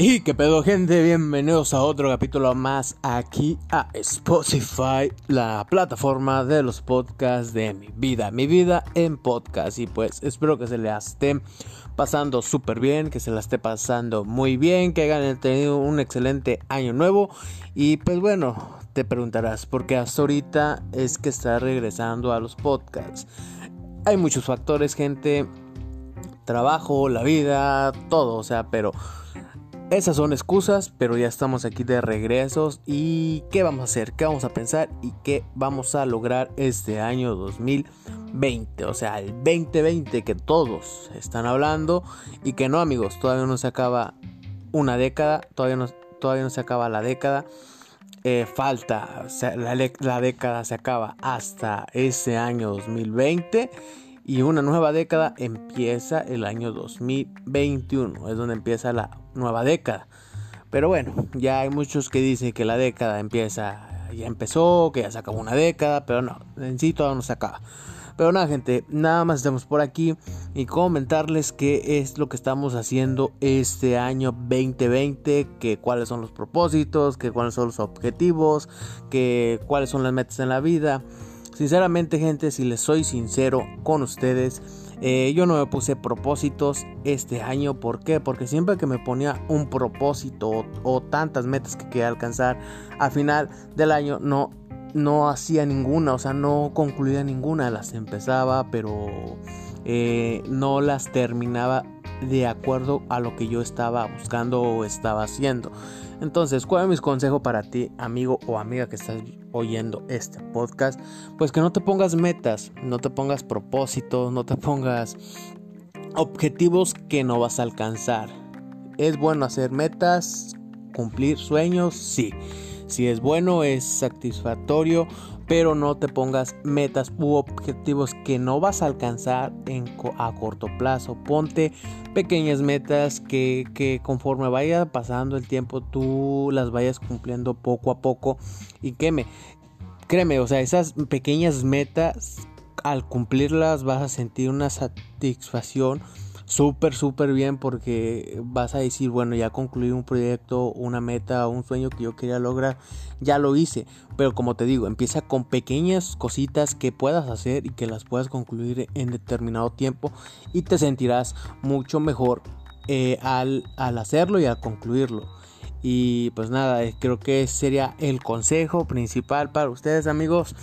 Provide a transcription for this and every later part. Y qué pedo, gente, bienvenidos a otro capítulo más aquí a Spotify, la plataforma de los podcasts de mi vida en podcast. Y pues espero que se la esté pasando súper bien, que se la esté pasando muy bien, que hayan tenido un excelente año nuevo. Y pues bueno, te preguntarás por qué hasta ahorita es que está regresando a los podcasts. Hay muchos factores, gente, trabajo, la vida, todo, o sea, pero esas son excusas, pero ya estamos aquí de regresos. ¿Y qué vamos a hacer? ¿Qué vamos a pensar? ¿Y qué vamos a lograr este año 2020? O sea, el 2020 que todos están hablando. Y que no, amigos, todavía no se acaba una década. Todavía no se acaba la década. Falta, o sea, la década se acaba hasta este año 2020. Y una nueva década empieza el año 2021. Es donde empieza la nueva década. Pero bueno, ya hay muchos que dicen que la década ya empezó, que ya se acabó una década. Pero no, en sí todavía no se acaba. Pero nada, gente, nada más estamos por aquí. Y comentarles qué es lo que estamos haciendo este año 2020. Que cuáles son los propósitos, que cuáles son los objetivos, que cuáles son las metas en la vida. Sinceramente, gente, si les soy sincero con ustedes, yo no me puse propósitos este año. ¿Por qué? Porque siempre que me ponía un propósito o tantas metas que quería alcanzar, al final del año no hacía ninguna, o sea, no concluía ninguna. Las empezaba, pero no las terminaba de acuerdo a lo que yo estaba buscando o estaba haciendo. Entonces, ¿cuál es mi consejo para ti, amigo o amiga que estás oyendo este podcast? Pues que no te pongas metas, no te pongas propósitos, no te pongas objetivos que no vas a alcanzar. Es bueno hacer metas, cumplir sueños, sí. Si es bueno, es satisfactorio, pero no te pongas metas u objetivos que no vas a alcanzar a corto plazo. Ponte pequeñas metas que conforme vaya pasando el tiempo tú las vayas cumpliendo poco a poco. Y créeme, o sea, esas pequeñas metas al cumplirlas vas a sentir una satisfacción súper bien, porque vas a decir, bueno, ya concluí un proyecto, una meta, un sueño que yo quería lograr, ya lo hice. Pero como te digo, empieza con pequeñas cositas que puedas hacer y que las puedas concluir en determinado tiempo, y te sentirás mucho mejor al hacerlo y al concluirlo. Y pues nada, creo que ese sería el consejo principal para ustedes, amigos.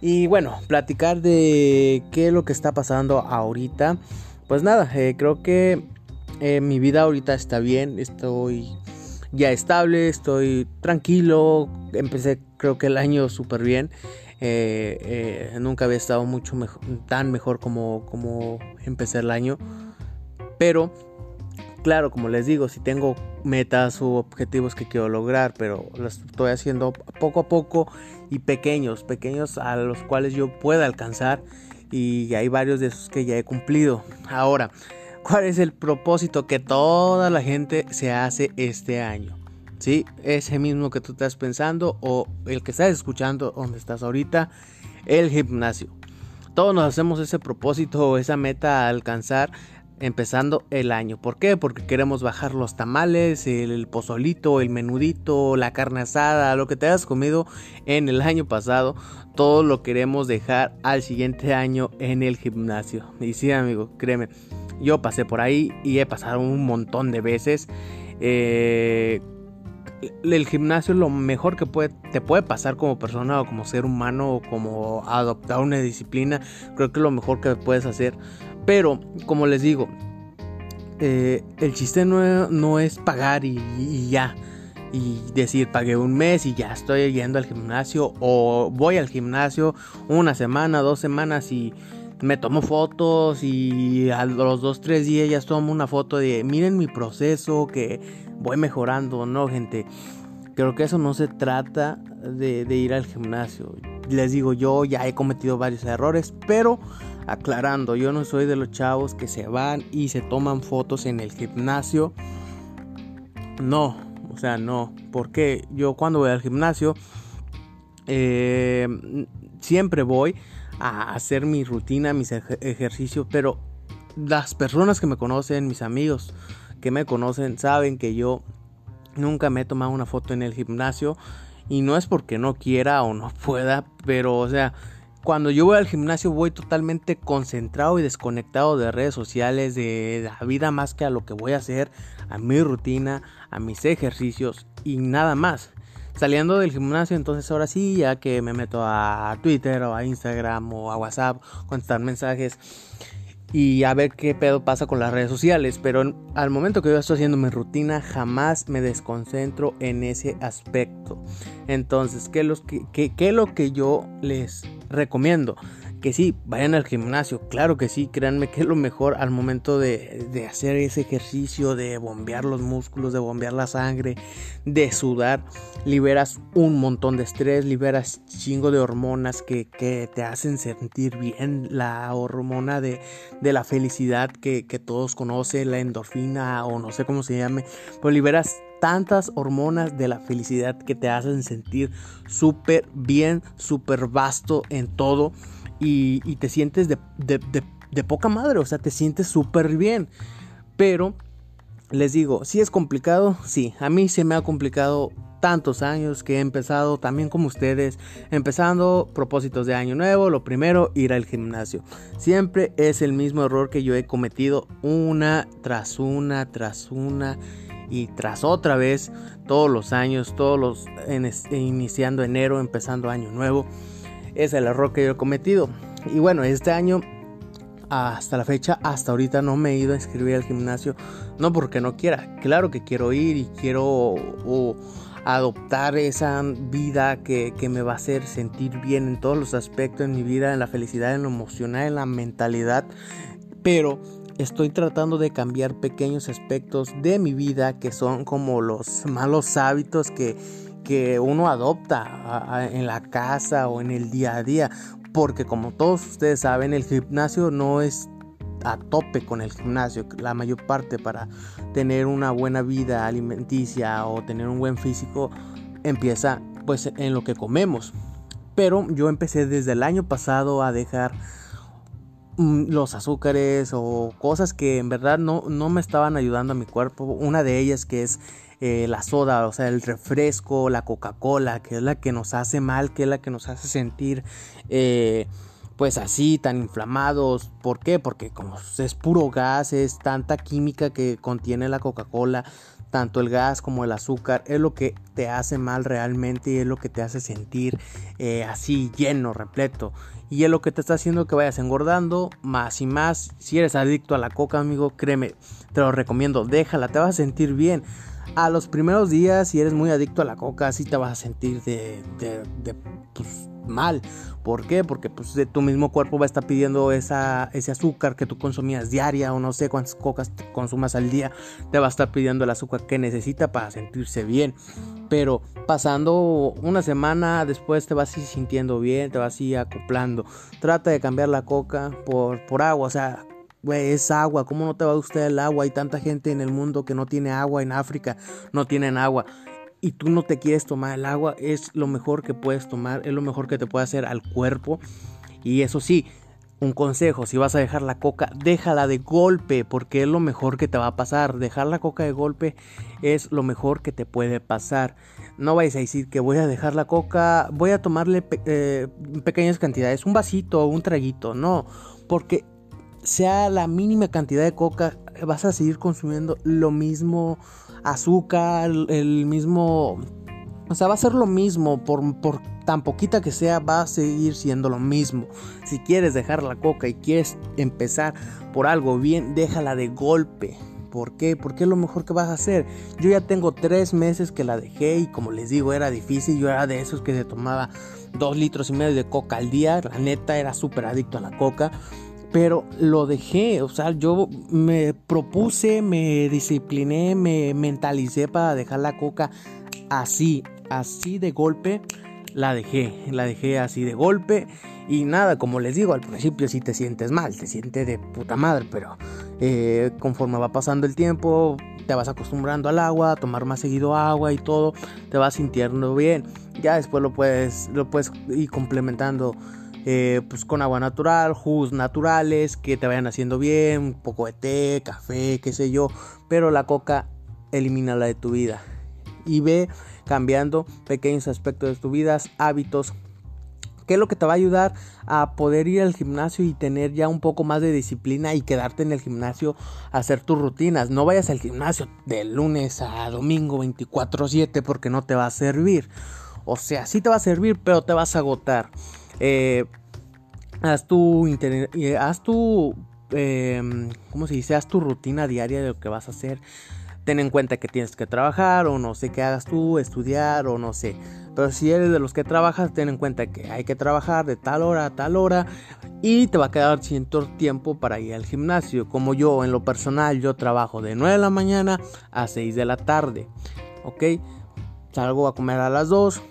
Y bueno, platicar de qué es lo que está pasando ahorita. Pues nada, creo que mi vida ahorita está bien, estoy ya estable, estoy tranquilo. Empecé, creo que el año súper bien, nunca había estado tan mejor como empecé el año. Pero claro, como les digo, si tengo metas u objetivos que quiero lograr, pero las estoy haciendo poco a poco y pequeños a los cuales yo pueda alcanzar. Y hay varios de esos que ya he cumplido. Ahora, ¿cuál es el propósito que toda la gente se hace este año? ¿Sí? Ese mismo que tú estás pensando o el que estás escuchando donde estás ahorita, el gimnasio. Todos nos hacemos ese propósito o esa meta a alcanzar empezando el año. ¿Por qué? Porque queremos bajar los tamales, el pozolito, el menudito, la carne asada, lo que te hayas comido en el año pasado. Todo lo queremos dejar al siguiente año en el gimnasio. Y sí, amigos, créeme, yo pasé por ahí y he pasado un montón de veces. El gimnasio es lo mejor que te puede pasar como persona o como ser humano o como adoptar una disciplina. Creo que es lo mejor que puedes hacer. Pero, como les digo, el chiste no es pagar y ya. Y decir, pagué un mes y ya estoy yendo al gimnasio. O voy al gimnasio una semana, 2 semanas y me tomo fotos. Y a los 2, 3 días ya tomo una foto de, miren mi proceso, que voy mejorando. No, gente, creo que eso no se trata de ir al gimnasio. Les digo, yo ya he cometido varios errores, pero aclarando, yo no soy de los chavos que se van y se toman fotos en el gimnasio. No, o sea, no. Porque yo cuando voy al gimnasio siempre voy a hacer mi rutina, mis ejercicios. Pero las personas que me conocen, mis amigos que me conocen, saben que yo Nunca me he tomado una foto en el gimnasio y no es porque no quiera o no pueda, pero o sea, cuando yo voy al gimnasio voy totalmente concentrado y desconectado de redes sociales, de la vida más que a lo que voy a hacer, a mi rutina, a mis ejercicios y nada más. Saliendo del gimnasio, entonces ahora sí, ya que me meto a Twitter o a Instagram o a WhatsApp, contestar mensajes y a ver qué pedo pasa con las redes sociales. Pero al momento que yo estoy haciendo mi rutina, jamás me desconcentro en ese aspecto. Entonces, ¿qué es lo que yo les recomiendo? Que sí, vayan al gimnasio, claro que sí, créanme que es lo mejor al momento de hacer ese ejercicio, de bombear los músculos, de bombear la sangre, de sudar. Liberas un montón de estrés, liberas chingo de hormonas que te hacen sentir bien, la hormona de la felicidad que todos conocen, la endorfina o no sé cómo se llame, pues liberas tantas hormonas de la felicidad que te hacen sentir súper bien, súper vasto en todo. Y te sientes de poca madre, o sea, te sientes súper bien. Pero les digo, ¿sí es complicado? Sí, a mí se me ha complicado tantos años que he empezado, también como ustedes, empezando propósitos de año nuevo, lo primero, ir al gimnasio. Siempre es el mismo error que yo he cometido una tras una, tras una y tras otra vez, todos los años, iniciando enero, empezando año nuevo. Es el error que yo he cometido. Y bueno, este año, hasta la fecha, hasta ahorita no me he ido a inscribir al gimnasio. No porque no quiera, claro que quiero ir y quiero adoptar esa vida que me va a hacer sentir bien en todos los aspectos, en mi vida, en la felicidad, en lo emocional, en la mentalidad. Pero estoy tratando de cambiar pequeños aspectos de mi vida que son como los malos hábitos que uno adopta en la casa o en el día a día, porque como todos ustedes saben, el gimnasio no es a tope con el gimnasio. La mayor parte, para tener una buena vida alimenticia o tener un buen físico, empieza pues en lo que comemos. Pero yo empecé desde el año pasado a dejar los azúcares o cosas que en verdad no me estaban ayudando a mi cuerpo. Una de ellas que es la soda, o sea, el refresco, la Coca-Cola, que es la que nos hace mal, que es la que nos hace sentir pues así, tan inflamados. ¿Por qué? Porque como es puro gas, es tanta química que contiene la Coca-Cola, tanto el gas como el azúcar, es lo que te hace mal realmente y es lo que te hace sentir así, lleno, repleto. Y es lo que te está haciendo que vayas engordando más y más. Si eres adicto a la coca, amigo, créeme, te lo recomiendo, déjala, te vas a sentir bien. A los primeros días, si eres muy adicto a la coca, sí te vas a sentir pues, mal. ¿Por qué? Porque pues, tu mismo cuerpo va a estar pidiendo ese azúcar que tú consumías diaria, o no sé cuántas cocas consumas al día. Te va a estar pidiendo el azúcar que necesita para sentirse bien. Pero pasando una semana después te vas a ir sintiendo bien, te vas a ir acoplando. Trata de cambiar la coca por agua, o sea, güey, es agua. ¿Cómo no te va a gustar el agua? Hay tanta gente en el mundo que no tiene agua. En África no tienen agua. Y tú no te quieres tomar el agua. Es lo mejor que puedes tomar. Es lo mejor que te puede hacer al cuerpo. Y eso sí, un consejo: si vas a dejar la coca, déjala de golpe, porque es lo mejor que te va a pasar. Dejar la coca de golpe es lo mejor que te puede pasar. No vais a decir que voy a dejar la coca, voy a tomarle pequeñas cantidades, un vasito o un traguito. No, porque sea la mínima cantidad de coca, vas a seguir consumiendo lo mismo azúcar, el mismo, o sea, va a ser lo mismo por tan poquita que sea, va a seguir siendo lo mismo. Si quieres dejar la coca y quieres empezar por algo bien, déjala de golpe. ¿Por qué? Porque es lo mejor que vas a hacer. Yo ya tengo 3 meses que la dejé y como les digo, era difícil. Yo era de esos que se tomaba 2,5 litros de coca al día. La neta, era súper adicto a la coca. Pero lo dejé, o sea, yo me propuse, me discipliné, me mentalicé para dejar la coca así de golpe. La dejé así de golpe. Y nada, como les digo, al principio sí te sientes mal, te sientes de puta madre, pero conforme va pasando el tiempo, te vas acostumbrando al agua, a tomar más seguido agua y todo, te vas sintiendo bien. Ya después lo puedes ir complementando pues con agua natural, jugos naturales que te vayan haciendo bien, un poco de té, café, qué sé yo. Pero la coca, elimínala de tu vida. y ve cambiando pequeños aspectos de tu vida, hábitos. ¿Qué es lo que te va a ayudar a poder ir al gimnasio y tener ya un poco más de disciplina y quedarte en el gimnasio a hacer tus rutinas? No vayas al gimnasio de lunes a domingo 24/7 porque no te va a servir. O sea, sí te va a servir, pero te vas a agotar. Haz tu rutina diaria de lo que vas a hacer. Ten en cuenta que tienes que trabajar o no sé qué hagas tú, estudiar o no sé. Pero si eres de los que trabajas, ten en cuenta que hay que trabajar de tal hora a tal hora y te va a quedar cierto tiempo para ir al gimnasio. Como yo, en lo personal, yo trabajo de 9 de la mañana a 6 de la tarde. ¿Ok? Salgo a comer a las 2,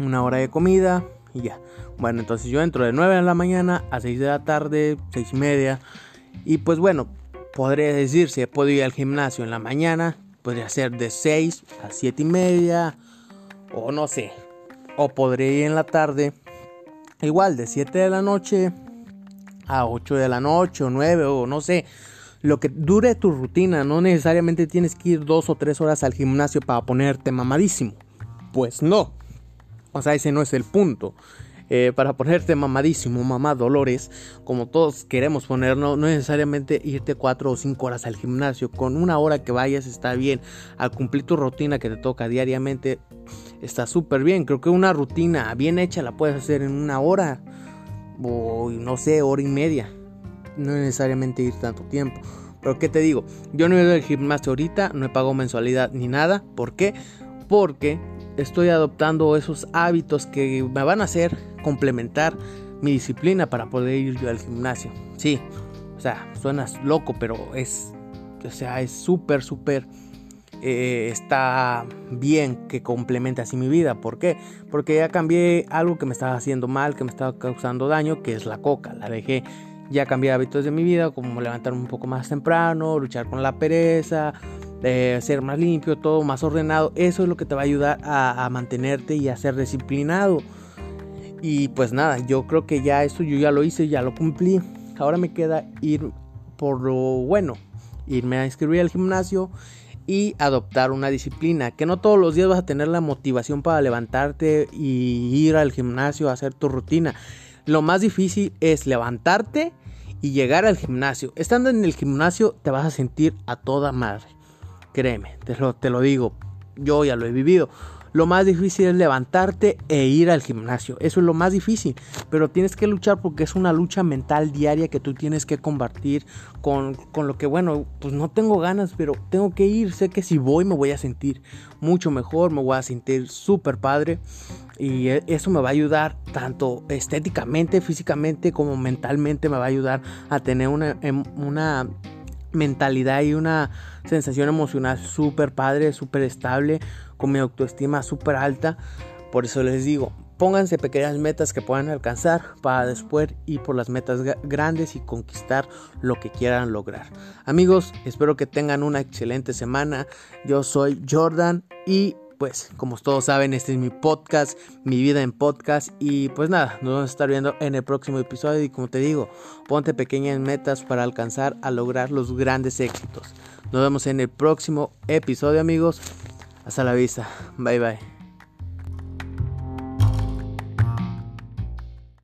una hora de comida y ya. Bueno, entonces yo entro de 9 de la mañana a 6 de la tarde, 6 y media. Y pues bueno, podría decirse, puedo ir al gimnasio en la mañana, podría ser de 6 a 7 y media, o no sé. O podría ir en la tarde, igual de 7 de la noche a 8 de la noche, o 9, o no sé. Lo que dure tu rutina, no necesariamente tienes que ir 2 o 3 horas al gimnasio para ponerte mamadísimo. Pues no, o sea, ese no es el punto. Para ponerte mamadísimo, mamá Dolores, como todos queremos ponernos, no necesariamente irte 4 o 5 horas al gimnasio. Con una hora que vayas está bien. Al cumplir tu rutina que te toca diariamente está súper bien. Creo que una rutina bien hecha la puedes hacer en una hora o no sé, hora y media. No necesariamente ir tanto tiempo. Pero ¿qué te digo? Yo no he ido al gimnasio ahorita, no he pagado mensualidad ni nada. ¿Por qué? Porque estoy adoptando esos hábitos que me van a hacer complementar mi disciplina para poder ir yo al gimnasio. Sí, o sea, suenas loco, pero es súper, súper, está bien que complemente así mi vida. ¿Por qué? Porque ya cambié algo que me estaba haciendo mal, que me estaba causando daño, que es la coca. La dejé. Ya cambié hábitos de mi vida, como levantarme un poco más temprano, luchar con la pereza, ser más limpio, todo más ordenado. Eso es lo que te va a ayudar a mantenerte y a ser disciplinado. Y pues nada, yo creo que ya esto yo ya lo hice, ya lo cumplí. Ahora me queda ir por lo bueno, irme a inscribir al gimnasio y adoptar una disciplina. Que no todos los días vas a tener la motivación para levantarte y ir al gimnasio a hacer tu rutina. Lo más difícil es levantarte y llegar al gimnasio. Estando en el gimnasio te vas a sentir a toda madre. Créeme, te lo digo. Yo ya lo he vivido. Lo más difícil es levantarte e ir al gimnasio. Eso es lo más difícil. Pero tienes que luchar porque es una lucha mental diaria que tú tienes que combatir con lo que, bueno, pues no tengo ganas, pero tengo que ir. Sé que si voy me voy a sentir mucho mejor, me voy a sentir súper padre. Y eso me va a ayudar tanto estéticamente, físicamente como mentalmente. Me va a ayudar a tener una mentalidad y una sensación emocional súper padre, súper estable, con mi autoestima súper alta. Por eso les digo, pónganse pequeñas metas que puedan alcanzar para después ir por las metas grandes y conquistar lo que quieran lograr. Amigos, espero que tengan una excelente semana. Yo soy Jordan y pues como todos saben, este es mi podcast, mi vida en podcast. Y pues nada, nos vamos a estar viendo en el próximo episodio. Y como te digo, ponte pequeñas metas para alcanzar a lograr los grandes éxitos. Nos vemos en el próximo episodio, amigos. Hasta la vista. Bye bye.